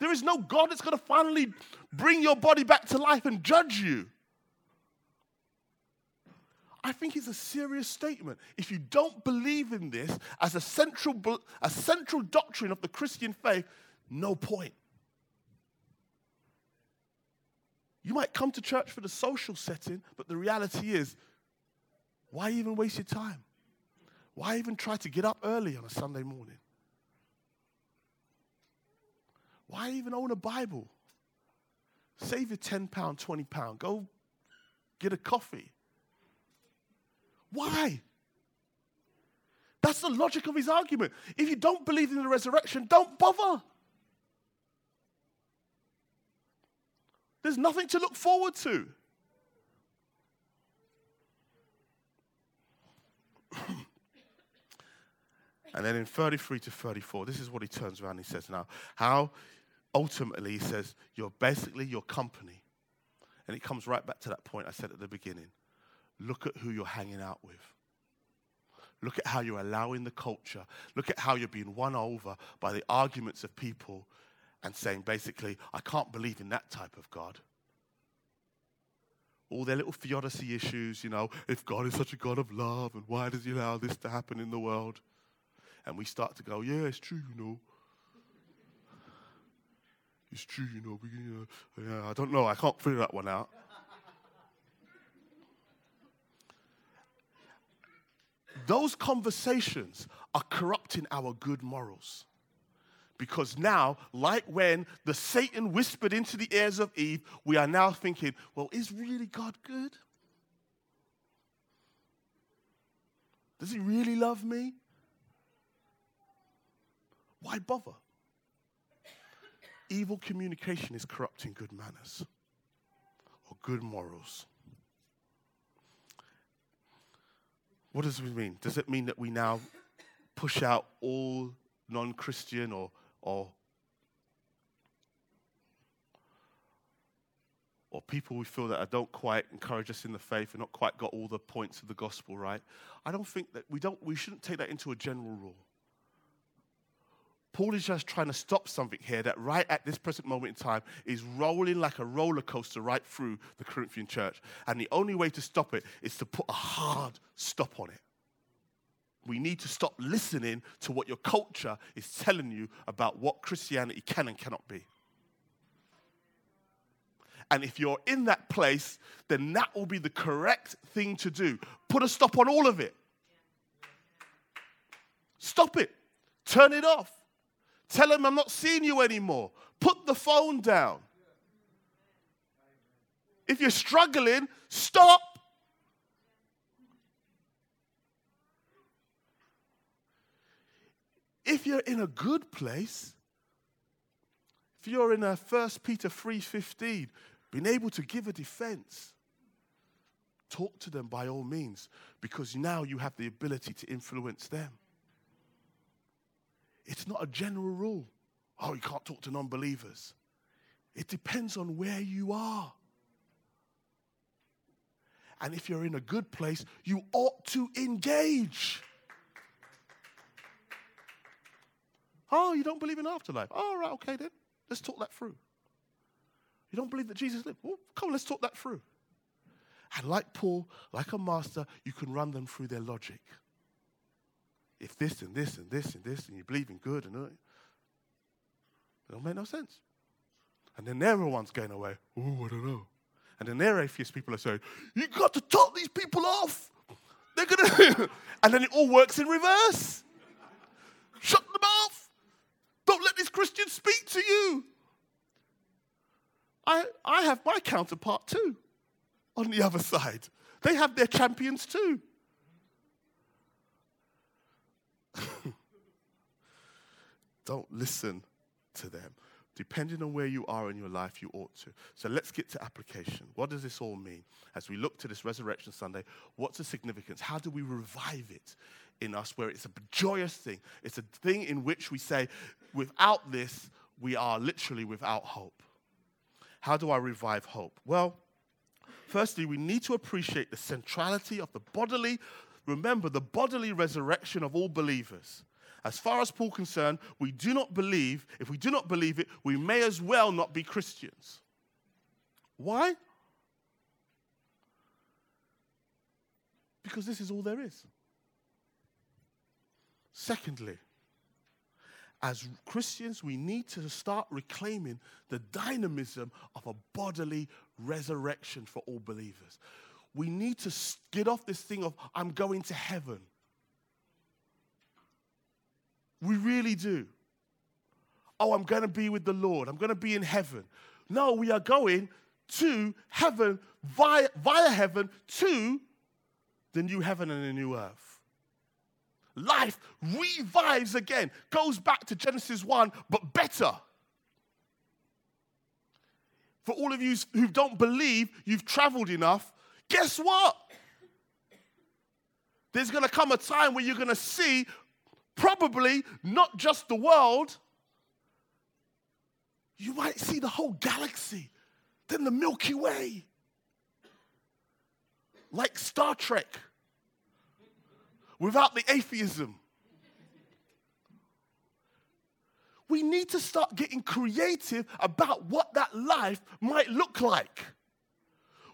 There is no God that's going to finally bring your body back to life and judge you. I think it's a serious statement. If you don't believe in this as a central, a central doctrine of the Christian faith, no point. You might come to church for the social setting, but the reality is, why even waste your time? Why even try to get up early on a Sunday morning? Why even own a Bible? Save your ten pounds, twenty pounds. Go get a coffee. Why? That's the logic of his argument. If you don't believe in the resurrection, don't bother. There's nothing to look forward to. And then in thirty-three to thirty-four, this is what he turns around and he says now. How ultimately he says, you're basically your company. And it comes right back to that point I said at the beginning. Look at who you're hanging out with. Look at how you're allowing the culture. Look at how you're being won over by the arguments of people and saying, basically, I can't believe in that type of God. All their little theodicy issues, you know, if God is such a God of love, and why does he allow this to happen in the world? And we start to go, yeah, it's true, you know. It's true, you know. We, you know yeah, I don't know. I can't figure that one out. Those conversations are corrupting our good morals. Because now, like when the Satan whispered into the ears of Eve, we are now thinking, well, is really God good? Does he really love me? Why bother? Evil communication is corrupting good manners or good morals. What does it mean? Does it mean that we now push out all non-Christian or or, or people we feel that don't quite encourage us in the faith and not quite got all the points of the gospel right? I don't think that we don't we shouldn't take that into a general rule. Paul is just trying to stop something here that right at this present moment in time is rolling like a roller coaster right through the Corinthian church. And the only way to stop it is to put a hard stop on it. We need to stop listening to what your culture is telling you about what Christianity can and cannot be. And if you're in that place, then that will be the correct thing to do. Put a stop on all of it. Stop it. Turn it off. Tell him I'm not seeing you anymore. Put the phone down. If you're struggling, stop. If you're in a good place, if you're in a First Peter three fifteen, being able to give a defense, talk to them by all means, because now you have the ability to influence them. It's not a general rule. Oh, you can't talk to non-believers. It depends on where you are. And if you're in a good place, you ought to engage. Oh, you don't believe in afterlife? Oh, right, okay then. Let's talk that through. You don't believe that Jesus lived? Well, come on, let's talk that through. And like Paul, like a master, you can run them through their logic. If this and this and this and this, and you believe in good and all, it don't make no sense. And then everyone's going away, oh, I don't know. And then their atheist people are saying, you've got to top these people off. They're going to... And then it all works in reverse. Shut them off. Don't let this Christian speak to you. I I have my counterpart too on the other side. They have their champions too. Don't listen to them. Depending on where you are in your life, you ought to. So let's get to application. What does this all mean? As we look to this Resurrection Sunday, what's the significance? How do we revive it in us where it's a joyous thing? It's a thing in which we say, without this, we are literally without hope. How do I revive hope? Well, firstly, we need to appreciate the centrality of the bodily, remember, the bodily resurrection of all believers. As far as Paul concerned, we do not believe, if we do not believe it, we may as well not be Christians. Why? Because this is all there is. Secondly, as Christians, we need to start reclaiming the dynamism of a bodily resurrection for all believers. We need to get off this thing of, I'm going to heaven. We really do. Oh, I'm going to be with the Lord. I'm going to be in heaven. No, we are going to heaven, via, via heaven, to the new heaven and the new earth. Life revives again, goes back to Genesis one, but better. For all of you who don't believe you've traveled enough, guess what? There's going to come a time where you're going to see probably not just the world, you might see the whole galaxy, then the Milky Way. Like Star Trek. Without the atheism. We need to start getting creative about what that life might look like.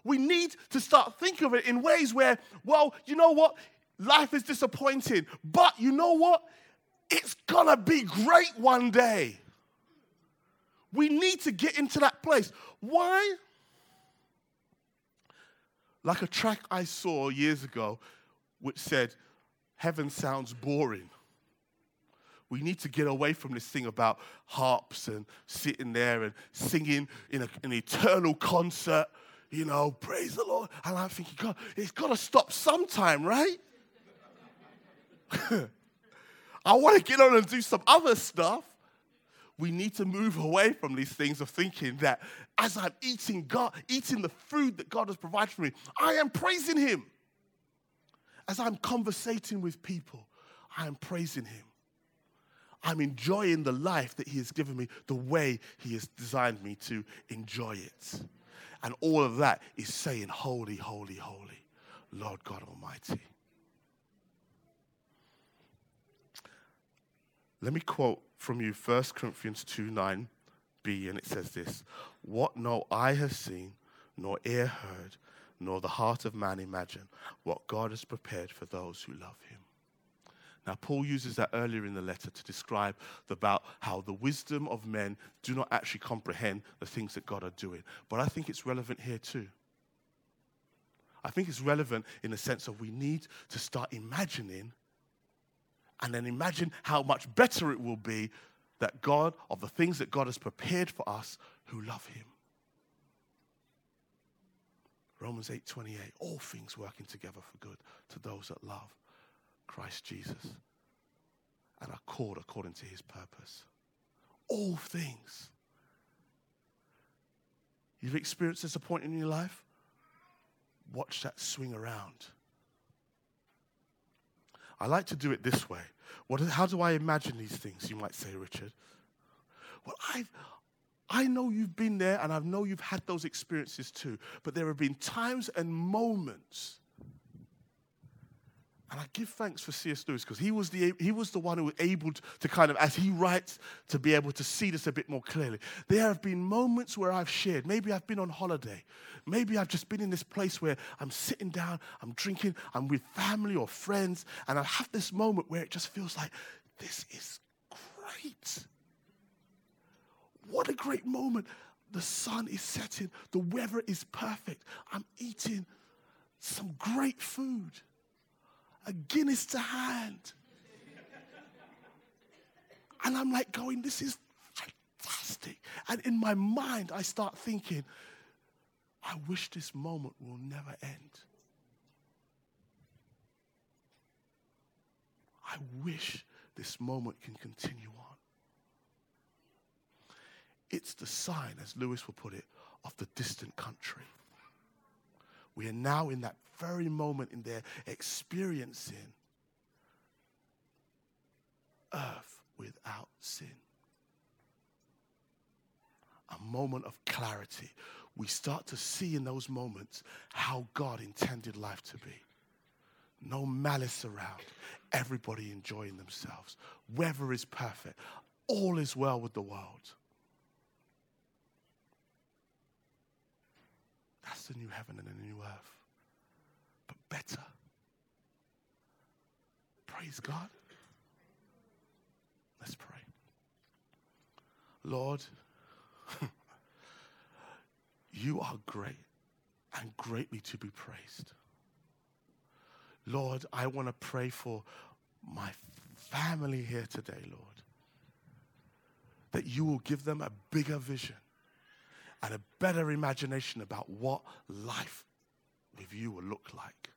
We need to start thinking of it in ways where, well, you know what? Life is disappointing, but you know what? It's gonna be great one day. We need to get into that place. Why? Like a track I saw years ago, which said, heaven sounds boring. We need to get away from this thing about harps and sitting there and singing in a, an eternal concert, you know, praise the Lord. And I'm thinking, God, it's got to stop sometime, right? I want to get on and do some other stuff. We need to move away from these things of thinking that as I'm eating God, eating the food that God has provided for me, I am praising Him. As I'm conversating with people, I am praising Him. I'm enjoying the life that He has given me, the way He has designed me to enjoy it. And all of that is saying, holy, holy, holy, Lord God Almighty. Let me quote from you First Corinthians two nine b, and it says this, what no eye has seen, nor ear heard, nor the heart of man imagine what God has prepared for those who love Him. Now, Paul uses that earlier in the letter to describe about how the wisdom of men do not actually comprehend the things that God are doing. But I think it's relevant here too. I think it's relevant in the sense of we need to start imagining and then imagine how much better it will be that God, of the things that God has prepared for us who love Him. Romans eight twenty-eight, all things working together for good to those that love Christ Jesus and are called according to His purpose. All things. You've experienced disappointment in your life? Watch that swing around. I like to do it this way. What, how do I imagine these things, you might say, Richard? Well, I've, I know you've been there, and I know you've had those experiences too, but there have been times and moments. And I give thanks for C S. Lewis, because he was the he was the one who was able to kind of, as he writes, to be able to see this a bit more clearly. There have been moments where I've shared. Maybe I've been on holiday. Maybe I've just been in this place where I'm sitting down, I'm drinking, I'm with family or friends, and I have this moment where it just feels like, this is great. What a great moment. The sun is setting. The weather is perfect. I'm eating some great food. A Guinness to hand. And I'm like going, this is fantastic. And in my mind, I start thinking, I wish this moment will never end. I wish this moment can continue on. It's the sign, as Lewis will put it, of the distant country. We are now in that very moment in there experiencing earth without sin. A moment of clarity. We start to see in those moments how God intended life to be. No malice around. Everybody enjoying themselves. Weather is perfect. All is well with the world. That's the new heaven and the new earth. But better. Praise God. Let's pray. Lord, you are great and greatly to be praised. Lord, I want to pray for my family here today, Lord, that you will give them a bigger vision and a better imagination about what life with you will look like.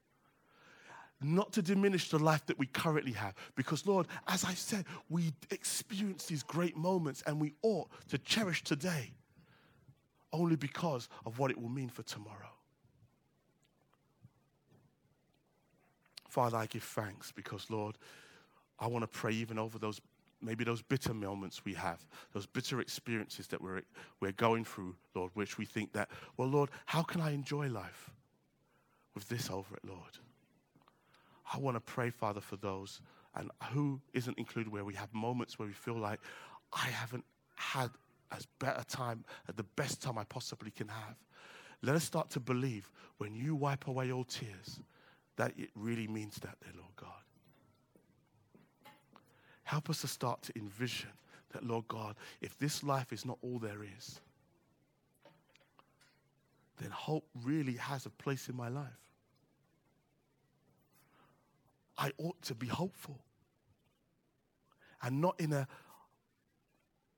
Not to diminish the life that we currently have, because, Lord, as I said, we experience these great moments and we ought to cherish today only because of what it will mean for tomorrow. Father, I give thanks because, Lord, I want to pray even over those maybe those bitter moments we have, those bitter experiences that we're, we're going through, Lord, which we think that, well, Lord, how can I enjoy life with this over it, Lord? I want to pray, Father, for those and who isn't included where we have moments where we feel like I haven't had as better time, at the best time I possibly can have. Let us start to believe when you wipe away all tears that it really means that there, Lord God. Help us to start to envision that, Lord God, if this life is not all there is, then hope really has a place in my life. I ought to be hopeful and not in a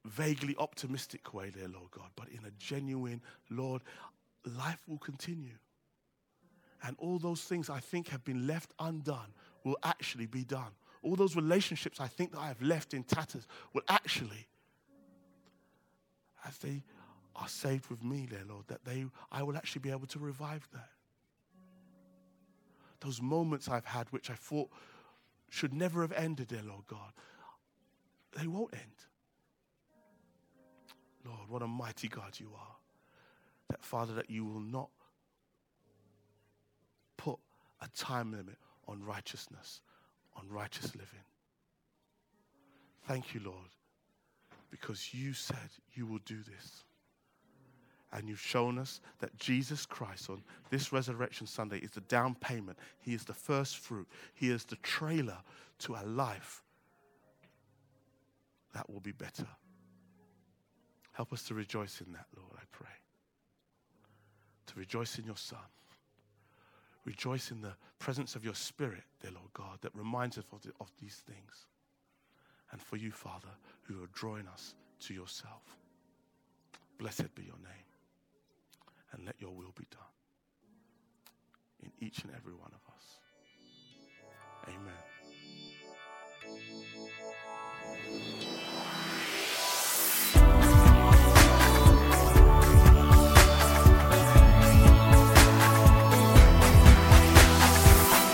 vaguely optimistic way there, Lord God, but in a genuine, Lord, life will continue. And all those things I think have been left undone will actually be done. All those relationships I think that I have left in tatters will actually, as they are saved with me there, Lord, that they I will actually be able to revive that. Those moments I've had which I thought should never have ended there, Lord God, they won't end. Lord, what a mighty God you are. That, Father, that you will not put a time limit on righteousness, on righteous living. Thank you, Lord, because you said you will do this. And you've shown us that Jesus Christ on this Resurrection Sunday is the down payment. He is the first fruit. He is the trailer to a life that will be better. Help us to rejoice in that, Lord, I pray. To rejoice in your Son. Rejoice in the presence of your Spirit, dear Lord God, that reminds us of, the, of these things. And for you, Father, who are drawing us to yourself. Blessed be your name. And let your will be done in each and every one of us. Amen.